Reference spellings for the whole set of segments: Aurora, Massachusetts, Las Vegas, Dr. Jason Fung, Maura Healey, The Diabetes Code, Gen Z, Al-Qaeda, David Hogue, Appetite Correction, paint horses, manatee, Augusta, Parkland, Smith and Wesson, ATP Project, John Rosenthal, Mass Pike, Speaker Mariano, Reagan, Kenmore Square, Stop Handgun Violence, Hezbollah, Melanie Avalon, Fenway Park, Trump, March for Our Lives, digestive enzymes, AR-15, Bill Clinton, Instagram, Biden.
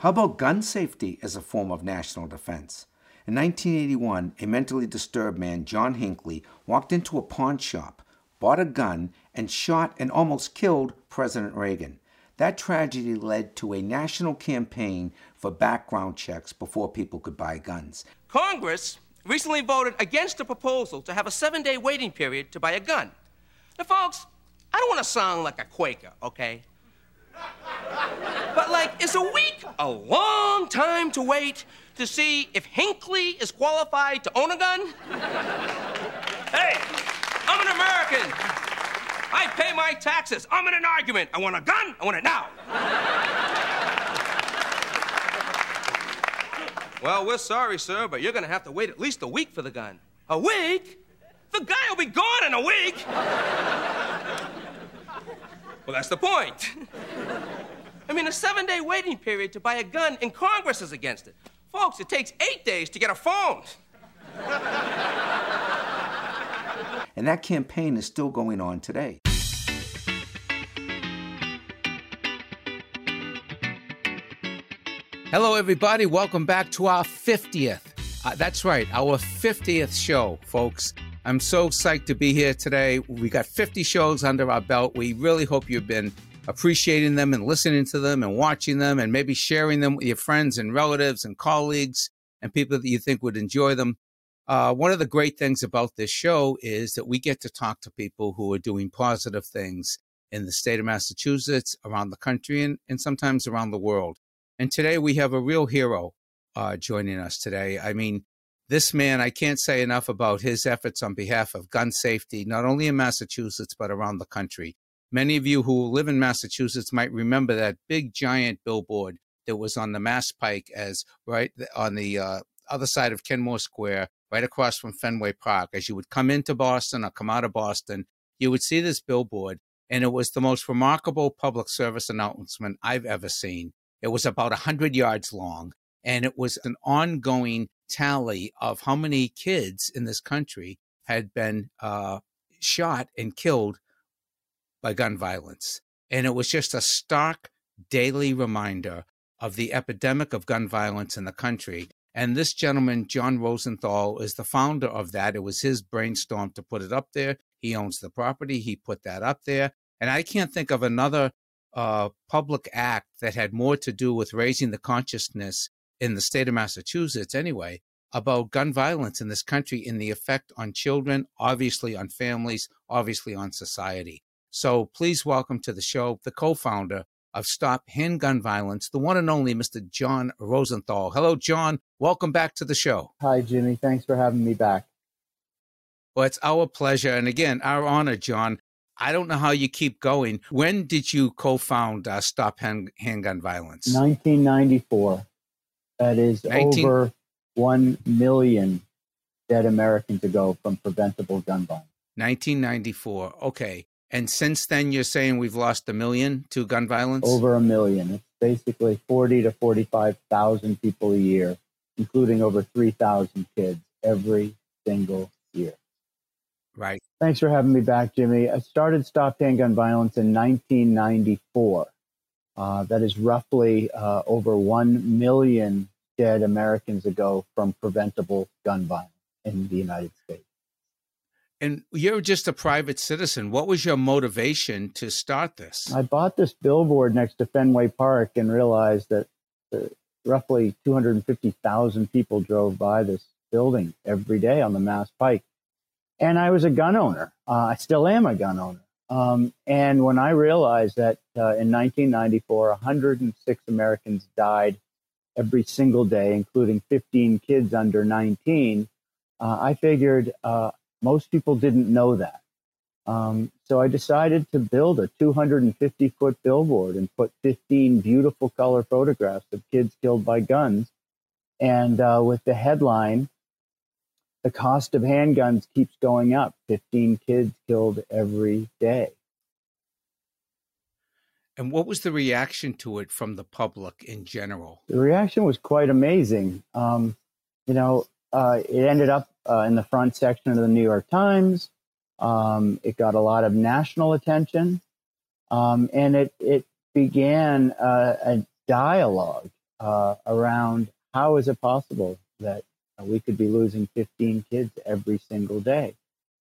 How about gun safety as a form of national defense? In 1981, a mentally disturbed man, John Hinckley, walked into a pawn shop, bought a gun, and shot and almost killed President Reagan. That tragedy led to a national campaign for background checks before people could buy guns. Congress recently voted against a proposal to have a 7-day waiting period to buy a gun. Now, folks, I don't want to sound like a Quaker, okay? But, like, is a week a long time to wait to see if Hinckley is qualified to own a gun? Hey, I'm an American. I pay my taxes. I'm in an argument. I want a gun. I want it now. Well, we're sorry, sir, but you're going to have to wait at least a week for the gun. A week? The guy will be gone in a week. Well, that's the point. I mean, a 7-day waiting period to buy a gun in Congress is against it. Folks, it takes 8 days to get a phone. And that campaign is still going on today. Hello, everybody. Welcome back to our 50th. That's right, our 50th show, folks. I'm so psyched to be here today. We got 50 shows under our belt. We really hope you've been appreciating them and listening to them and watching them and maybe sharing them with your friends and relatives and colleagues and people that you think would enjoy them. One of the great things about this show is that we get to talk to people who are doing positive things in the state of Massachusetts, around the country, and sometimes around the world. And today we have a real hero joining us today. I mean, this man, I can't say enough about his efforts on behalf of gun safety, not only in Massachusetts, but around the country. Many of you who live in Massachusetts might remember that big, giant billboard that was on the Mass Pike, as right on the other side of Kenmore Square, right across from Fenway Park. As you would come into Boston or come out of Boston, you would see this billboard, and it was the most remarkable public service announcement I've ever seen. It was about 100 yards long, and it was an ongoing tally of how many kids in this country had been shot and killed by gun violence. And it was just a stark daily reminder of the epidemic of gun violence in the country. And this gentleman, John Rosenthal, is the founder of that. It was his brainstorm to put it up there. He owns the property. He put that up there. And I can't think of another public act that had more to do with raising the consciousness in the state of Massachusetts anyway, about gun violence in this country and the effect on children, obviously on families, obviously on society. So please welcome to the show the co-founder of Stop Handgun Violence, the one and only Mr. John Rosenthal. Hello, John. Welcome back to the show. Hi, Jimmy. Thanks for having me back. Well, it's our pleasure. And again, our honor, John. I don't know how you keep going. When did you co-found Stop Handgun Violence? 1994. That is over 1 million dead Americans ago from preventable gun violence. 1994. Okay. And since then, you're saying we've lost 1 million to gun violence? Over 1 million. It's basically 40 to 45,000 people a year, including over 3,000 kids every single year. Right. Thanks for having me back, Jimmy. I started Stop Handgun Violence in 1994. That is roughly over 1 million dead Americans ago from preventable gun violence in the United States. And you're just a private citizen. What was your motivation to start this? I bought this billboard next to Fenway Park and realized that roughly 250,000 people drove by this building every day on the Mass Pike. And I was a gun owner. I still am a gun owner. And when I realized that in 1994, 106 Americans died every single day, including 15 kids under 19, I figured most people didn't know that. So I decided to build a 250-foot billboard and put 15 beautiful color photographs of kids killed by guns. And with the headline, "The cost of handguns keeps going up. 15 kids killed every day." And what was the reaction to it from the public in general? The reaction was quite amazing. You know, it ended up in the front section of the New York Times. It got a lot of national attention. And it began a dialogue around how is it possible that we could be losing 15 kids every single day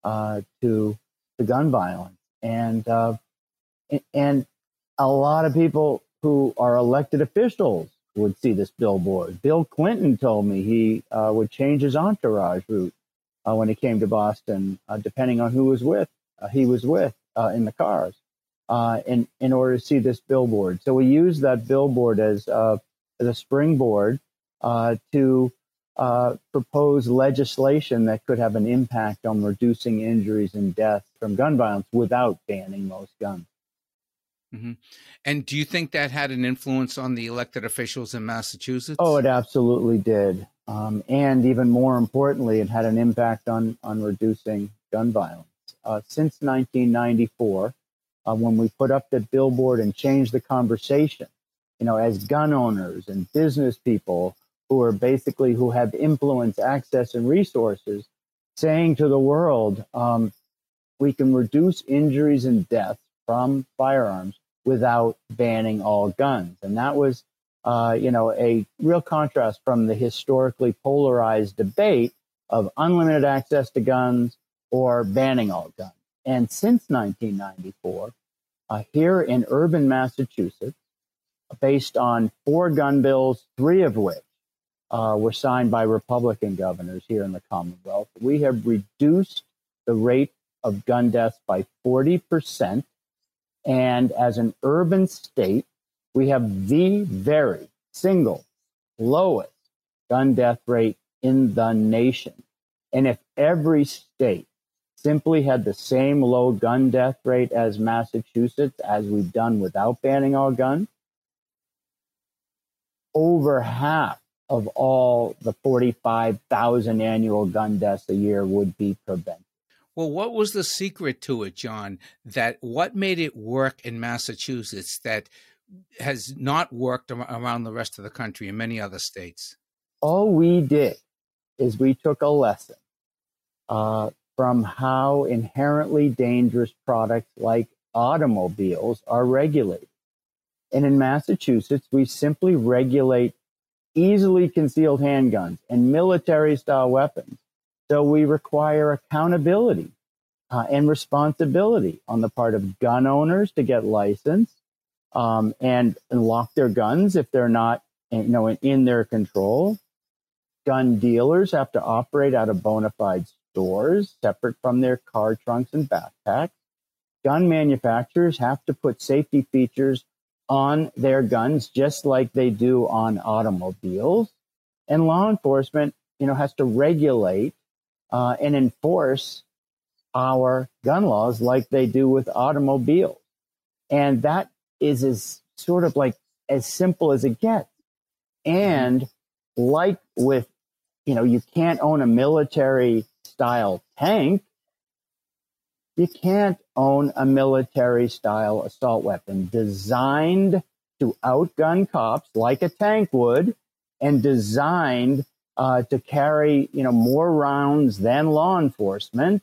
to gun violence. And a lot of people who are elected officials would see this billboard. Bill Clinton told me he would change his entourage route when he came to Boston, depending on who was with, in the cars in order to see this billboard. So we use that billboard as a springboard to propose legislation that could have an impact on reducing injuries and death from gun violence without banning most guns. Mm-hmm. And do you think that had an influence on the elected officials in Massachusetts? Oh, it absolutely did. And even more importantly, it had an impact on reducing gun violence. Since 1994, when we put up that billboard and changed the conversation, you know, as gun owners and business people who are basically who have influence, access, and resources, saying to the world, we can reduce injuries and death from firearms without banning all guns. And that was, a real contrast from the historically polarized debate of unlimited access to guns or banning all guns. And since 1994, here in urban Massachusetts, based on 4 gun bills, 3 of which were signed by Republican governors here in the Commonwealth, we have reduced the rate of gun deaths by 40%. And as an urban state, we have the very single lowest gun death rate in the nation. And if every state simply had the same low gun death rate as Massachusetts, as we've done without banning all guns, over half of all the 45,000 annual gun deaths a year would be prevented. Well, what was the secret to it, John, that what made it work in Massachusetts that has not worked around the rest of the country and many other states? All we did is we took a lesson from how inherently dangerous products like automobiles are regulated. And in Massachusetts, we simply regulate easily concealed handguns and military-style weapons. So we require accountability and responsibility on the part of gun owners to get licensed and lock their guns if they're not, in their control. Gun dealers have to operate out of bona fide stores separate from their car trunks and backpacks. Gun manufacturers have to put safety features on their guns just like they do on automobiles. And law enforcement, has to regulate and enforce our gun laws like they do with automobiles. And that is sort of like as simple as it gets. And like with, you can't own a military style tank, you can't own a military style assault weapon designed to outgun cops like a tank would and designed to carry, more rounds than law enforcement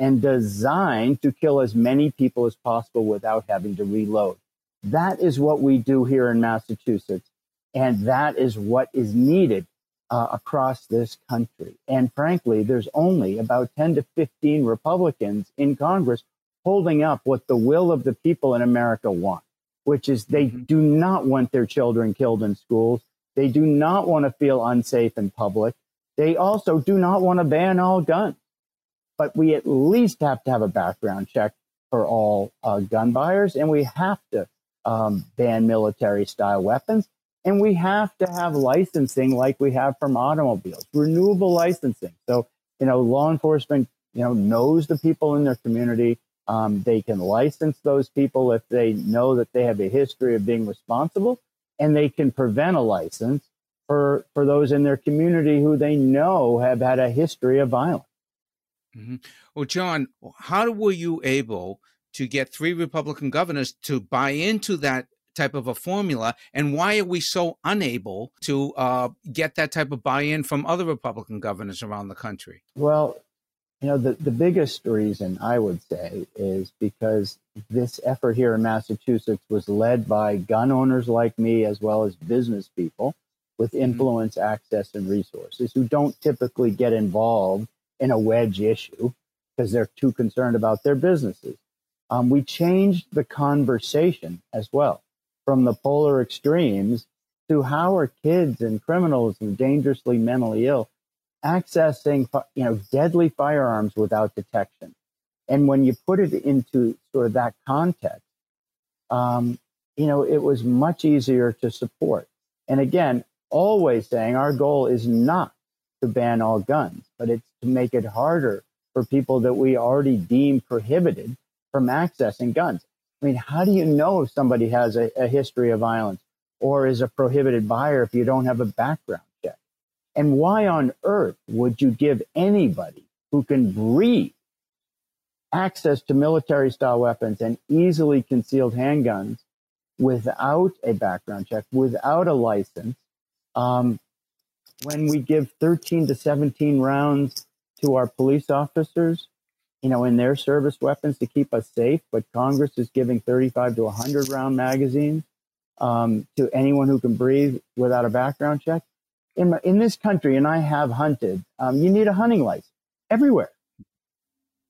and designed to kill as many people as possible without having to reload. That is what we do here in Massachusetts. And that is what is needed across this country. And frankly, there's only about 10 to 15 Republicans in Congress holding up what the will of the people in America want, which is they do not want their children killed in schools. They do not want to feel unsafe in public. They also do not want to ban all guns. But we at least have to have a background check for all gun buyers, and we have to ban military-style weapons, and we have to have licensing like we have from automobiles, renewable licensing. So, law enforcement, knows the people in their community. They can license those people if they know that they have a history of being responsible. And they can prevent a license for those in their community who they know have had a history of violence. Mm-hmm. Well, John, how were you able to get 3 Republican governors to buy into that type of a formula? And why are we so unable to get that type of buy-in from other Republican governors around the country? Well, the biggest reason I would say is because this effort here in Massachusetts was led by gun owners like me, as well as business people with influence, access, and resources, who don't typically get involved in a wedge issue because they're too concerned about their businesses. We changed the conversation as well from the polar extremes to how are kids and criminals and dangerously mentally ill accessing, deadly firearms without detection. And when you put it into sort of that context, it was much easier to support. And again, always saying our goal is not to ban all guns, but it's to make it harder for people that we already deem prohibited from accessing guns. I mean, how do you know if somebody has a history of violence or is a prohibited buyer if you don't have a background check? And why on earth would you give anybody who can breathe access to military-style weapons and easily concealed handguns without a background check, without a license, when we give 13 to 17 rounds to our police officers, in their service weapons to keep us safe, but Congress is giving 35 to 100 round magazines to anyone who can breathe without a background check. In this country, and I have hunted, you need a hunting license everywhere.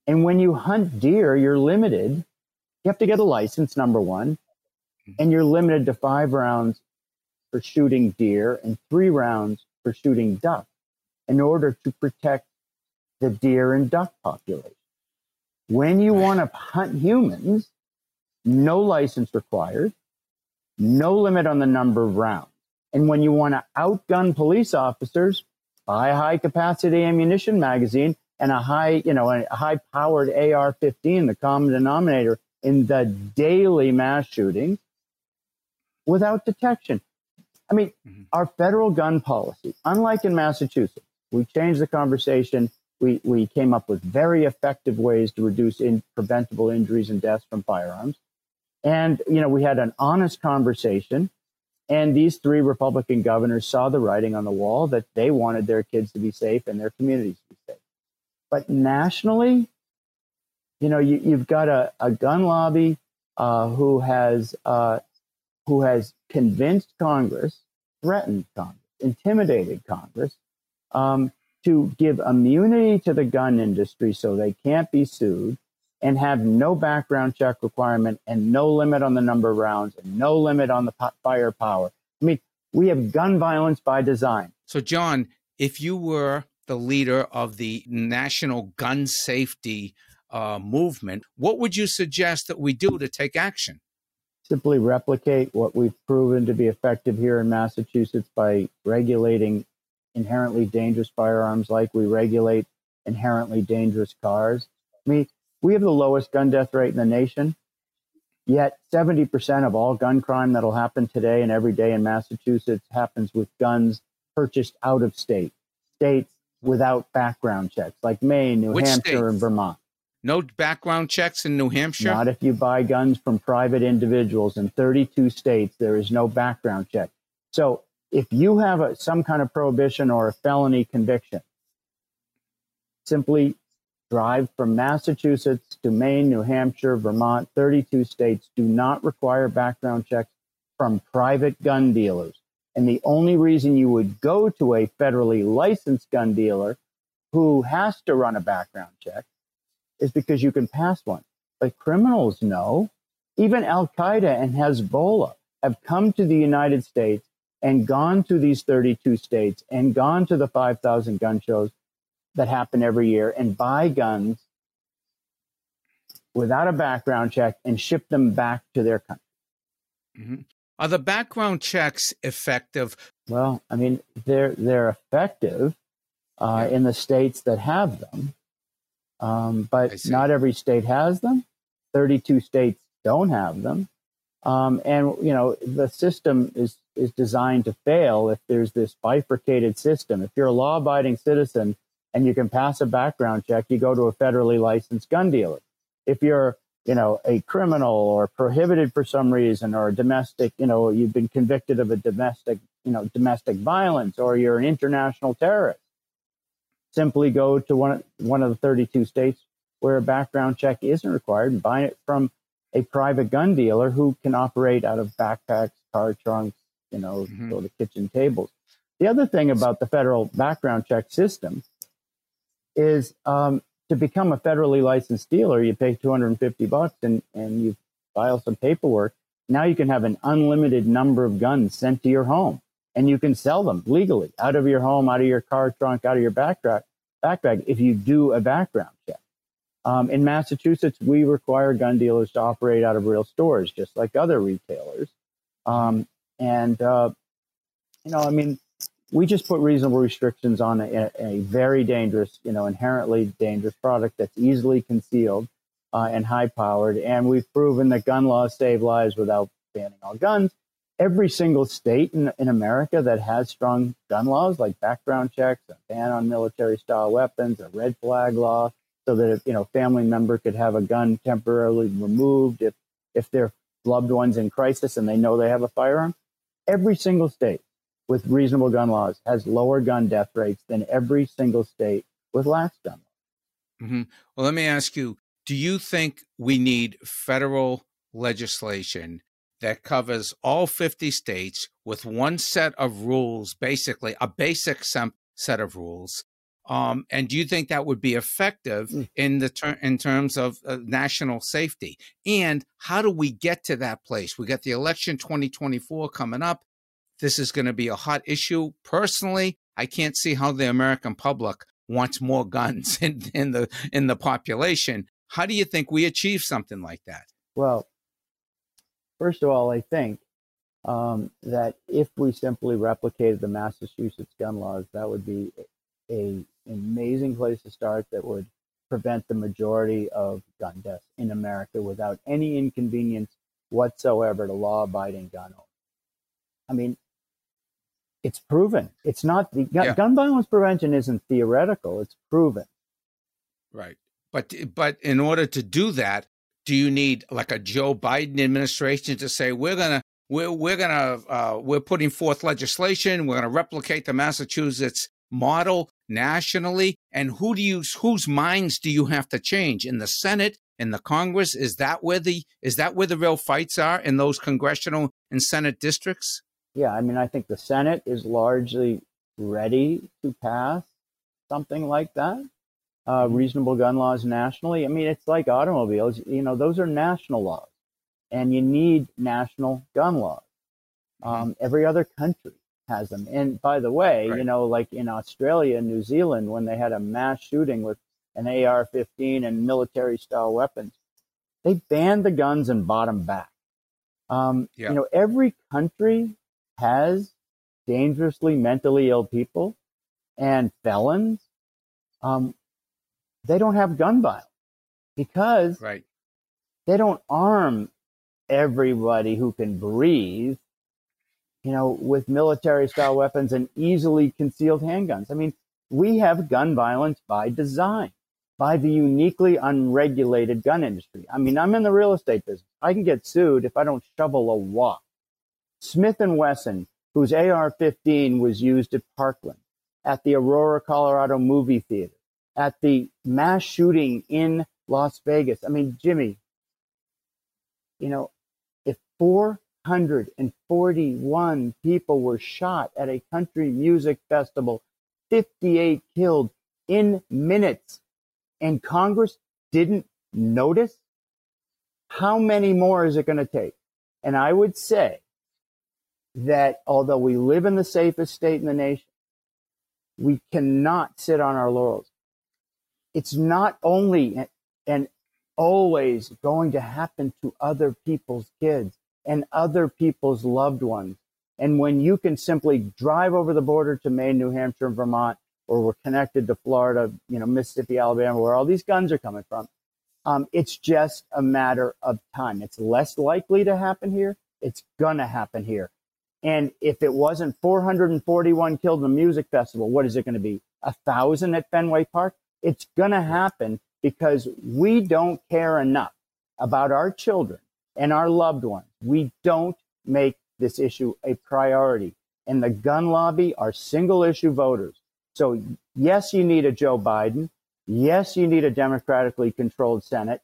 And when you hunt deer, you're limited. You have to get a license, number one, and you're limited to 5 rounds for shooting deer and 3 rounds for shooting duck in order to protect the deer and duck population. When you want to hunt humans, no license required, no limit on the number of rounds. And when you want to outgun police officers, buy a high-capacity ammunition magazine and a high-powered AR-15, the common denominator in the daily mass shootings, without detection. I mean, our federal gun policy, unlike in Massachusetts, we changed the conversation. We came up with very effective ways to reduce preventable injuries and deaths from firearms. And, we had an honest conversation. And these 3 Republican governors saw the writing on the wall that they wanted their kids to be safe and their communities to be safe. But nationally, you've got a gun lobby who has convinced Congress, threatened Congress, intimidated Congress, to give immunity to the gun industry so they can't be sued and have no background check requirement and no limit on the number of rounds and no limit on the firepower. I mean, we have gun violence by design. So, John, if you were the leader of the national gun safety movement, what would you suggest that we do to take action? Simply replicate what we've proven to be effective here in Massachusetts by regulating inherently dangerous firearms like we regulate inherently dangerous cars. I mean, we have the lowest gun death rate in the nation, yet 70% of all gun crime that'll happen today and every day in Massachusetts happens with guns purchased out of states without background checks, like Maine, New Hampshire, and Vermont. No background checks in New Hampshire? Not if you buy guns from private individuals. In 32 states, there is no background check. So if you have some kind of prohibition or a felony conviction, simply drive from Massachusetts to Maine, New Hampshire, Vermont. 32 states do not require background checks from private gun dealers. And the only reason you would go to a federally licensed gun dealer who has to run a background check is because you can pass one. But criminals know. Even Al-Qaeda and Hezbollah have come to the United States and gone to these 32 states and gone to the 5,000 gun shows that happen every year and buy guns without a background check and ship them back to their country. Are the background checks effective? Well, I mean, they're effective in the states that have them, but not every state has them. 32 states don't have them. And, the system is designed to fail if there's this bifurcated system. If you're a law-abiding citizen and you can pass a background check, you go to a federally licensed gun dealer. If you're, a criminal or prohibited for some reason or a domestic, you've been convicted of a domestic, domestic violence, or you're an international terrorist, simply go to one of the 32 states where a background check isn't required and buy it from a private gun dealer who can operate out of backpacks, car trunks, sort of kitchen tables. The other thing about the federal background check system is to become a federally licensed dealer, you pay $250 and you file some paperwork. Now you can have an unlimited number of guns sent to your home, and you can sell them legally out of your home, out of your car trunk, out of your backpack if you do a background check. In Massachusetts, we require gun dealers to operate out of real stores, just like other retailers. We just put reasonable restrictions on a very dangerous, inherently dangerous product that's easily concealed and high powered. And we've proven that gun laws save lives without banning all guns. Every single state in America that has strong gun laws, like background checks, a ban on military style weapons, a red flag law, so that if, family member could have a gun temporarily removed if their loved one's in crisis and they know they have a firearm. Every single state with reasonable gun laws has lower gun death rates than every single state with lax gun laws. Mm-hmm. Well, let me ask you, do you think we need federal legislation that covers all 50 states with one set of rules, basically a basic set of rules? And do you think that would be effective in terms of national safety? And how do we get to that place? We got the election 2024 coming up. This is going to be a hot issue. Personally, I can't see how the American public wants more guns in the population. How do you think we achieve something like that? Well, first of all, I think that if we simply replicated the Massachusetts gun laws, that would be an amazing place to start that would prevent the majority of gun deaths in America without any inconvenience whatsoever to law-abiding gun owners. I mean, it's proven. It's not gun violence prevention isn't theoretical. It's proven. Right. But in order to do that, do you need like a Joe Biden administration to say we're putting forth legislation, we're going to replicate the Massachusetts model nationally? And whose minds do you have to change in the Senate, in the Congress? Is that where the real fights are, in those congressional and Senate districts? Yeah, I mean, I think the Senate is largely ready to pass something like that. Reasonable gun laws nationally. I mean, it's like automobiles, those are national laws, and you need national gun laws. Every other country has them. And by the way, right. Like in Australia and New Zealand, when they had a mass shooting with an AR-15 and military style weapons, they banned the guns and bought them back. Every country has dangerously mentally ill people and felons. They don't have gun violence because right. they don't arm everybody who can breathe, with military-style weapons and easily concealed handguns. I mean, we have gun violence by design, by the uniquely unregulated gun industry. I mean, I'm in the real estate business. I can get sued if I don't shovel a walk. Smith and Wesson, whose AR-15 was used at Parkland, at the Aurora, Colorado movie theater, at the mass shooting in Las Vegas. I mean, Jimmy, if 441 people were shot at a country music festival, 58 killed in minutes, and Congress didn't notice, how many more is it going to take? And I would say that although we live in the safest state in the nation, we cannot sit on our laurels. It's not only and always going to happen to other people's kids and other people's loved ones. And when you can simply drive over the border to Maine, New Hampshire, and Vermont, or we're connected to Florida, Mississippi, Alabama, where all these guns are coming from, it's just a matter of time. It's less likely to happen here. It's going to happen here. And if it wasn't 441 killed in a music festival, what is it going to be? 1,000 at Fenway Park? It's going to happen because we don't care enough about our children and our loved ones. We don't make this issue a priority. And the gun lobby are single issue voters. So yes, you need a Joe Biden. Yes, you need a democratically controlled Senate.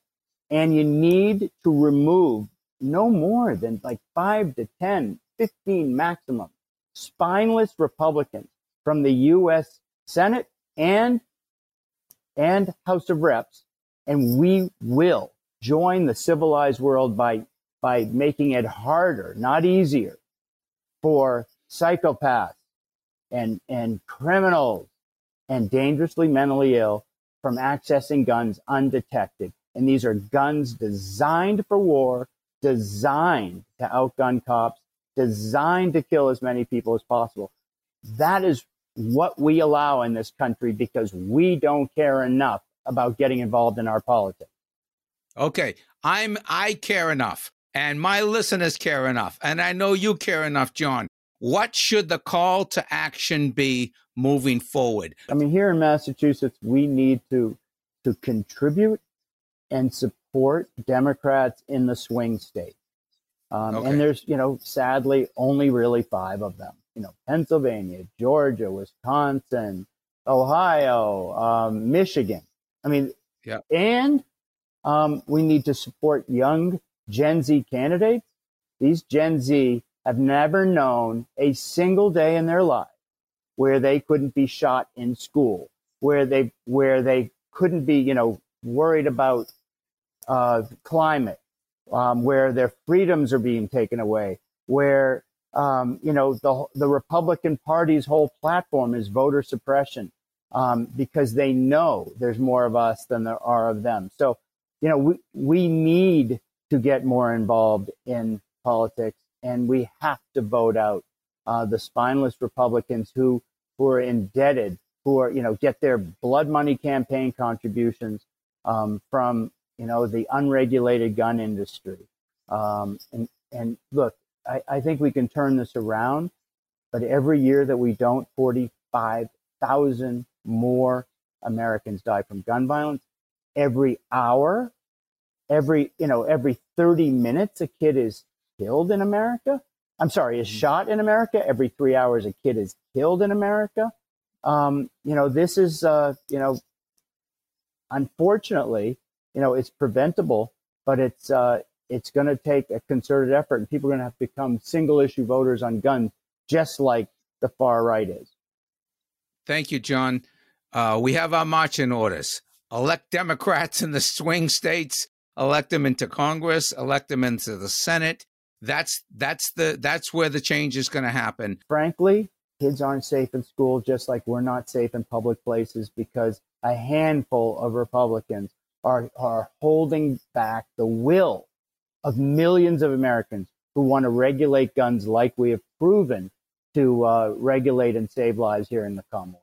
And you need to remove no more than like 5 to 10, 15 maximum spineless Republicans from the U.S. Senate and House of Reps, and we will join the civilized world by making it harder, not easier, for psychopaths and criminals and dangerously mentally ill from accessing guns undetected. And these are guns designed for war, designed to outgun cops, designed to kill as many people as possible. That is what we allow in this country because we don't care enough about getting involved in our politics. Okay, I care enough, and my listeners care enough, and I know you care enough, John. What should the call to action be moving forward? I mean, here in Massachusetts, we need to contribute and support Democrats in the swing states. And there's, sadly, only really 5 of them. Pennsylvania, Georgia, Wisconsin, Ohio, Michigan. We need to support young Gen Z candidates. These Gen Z have never known a single day in their life where they couldn't be shot in school, where they couldn't be, worried about climate, where their freedoms are being taken away, where the Republican Party's whole platform is voter suppression, because they know there's more of us than there are of them. So, we need to get more involved in politics, and we have to vote out the spineless Republicans who are indebted, who are, get their blood money campaign contributions from, the unregulated gun industry. And look, I think we can turn this around, but every year that we don't, 45,000 more Americans die from gun violence. Every hour, every 30 minutes, a kid is killed in America. is shot in America. Every 3 hours, a kid is killed in America. This is, unfortunately, it's preventable, but it's going to take a concerted effort, and people are going to have to become single issue voters on guns, just like the far right is. Thank you, John. We have our marching orders. Elect Democrats in the swing states, elect them into Congress, elect them into the Senate. That's where the change is going to happen. Frankly, kids aren't safe in school, just like we're not safe in public places, because a handful of Republicans are holding back the will of millions of Americans who want to regulate guns like we have proven to regulate and save lives here in the Commonwealth.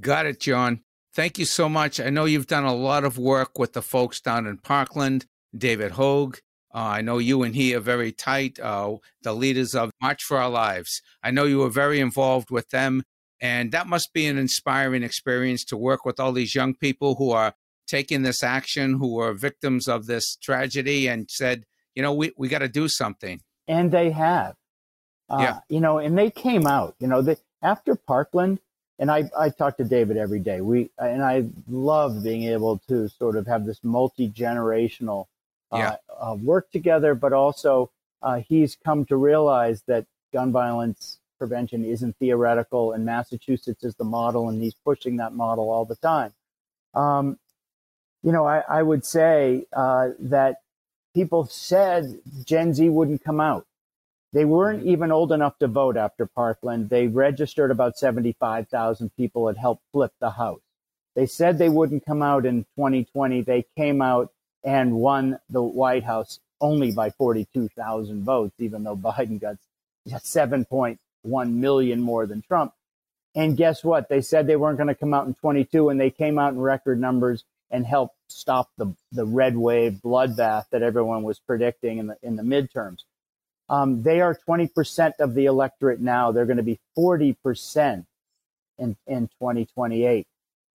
Got it, John. Thank you so much. I know you've done a lot of work with the folks down in Parkland, David Hogue. I know you and he are very tight, the leaders of March for Our Lives. I know you were very involved with them, and that must be an inspiring experience to work with all these young people who are taking this action, who were victims of this tragedy and said, we got to do something. And they have, and they came out, after Parkland, and I talk to David every day. I love being able to sort of have this multi-generational work together, but also he's come to realize that gun violence prevention isn't theoretical, and Massachusetts is the model, and he's pushing that model all the time. I would say that people said Gen Z wouldn't come out. They weren't even old enough to vote after Parkland. They registered about 75,000 people and helped flip the House. They said they wouldn't come out in 2020. They came out and won the White House only by 42,000 votes, even though Biden got 7.1 million more than Trump. And guess what? They said they weren't going to come out in 22, and they came out in record numbers and help stop the red wave bloodbath that everyone was predicting in the midterms. They are 20% of the electorate now. They're going to be 40% in 2028.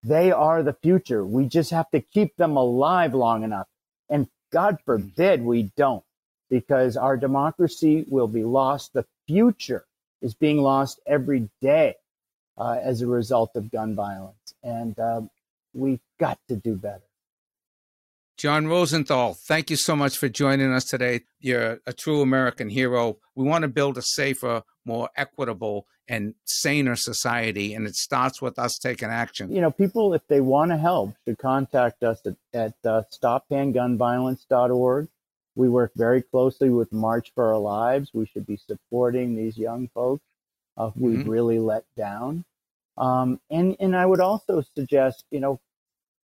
They are the future. We just have to keep them alive long enough. And God forbid we don't, because our democracy will be lost. The future is being lost every day as a result of gun violence. And we've got to do better. John Rosenthal, thank you so much for joining us today. You're a true American hero. We want to build a safer, more equitable and saner society. And it starts with us taking action. You know, people, if they want to help, should contact us at stophandgunviolence.org. We work very closely with March for Our Lives. We should be supporting these young folks who we've really let down. And I would also suggest, you know,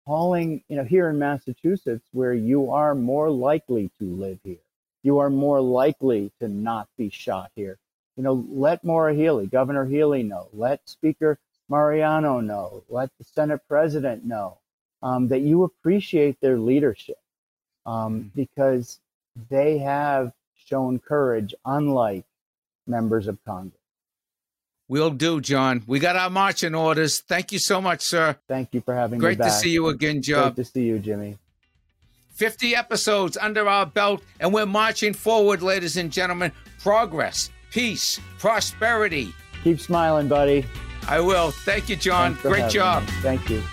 calling, you know, here in Massachusetts, where you are more likely to live here, you are more likely to not be shot here. You know, let Maura Healey, Governor Healey know, let Speaker Mariano know, let the Senate President know that you appreciate their leadership because they have shown courage, unlike members of Congress. Will do, John. We got our marching orders. Thank you so much, sir. Thank you for having me back. Great to see you again, John. Great to see you, Jimmy. 50 episodes under our belt, and we're marching forward, ladies and gentlemen. Progress, peace, prosperity. Keep smiling, buddy. I will. Thank you, John. Great job. Thank you.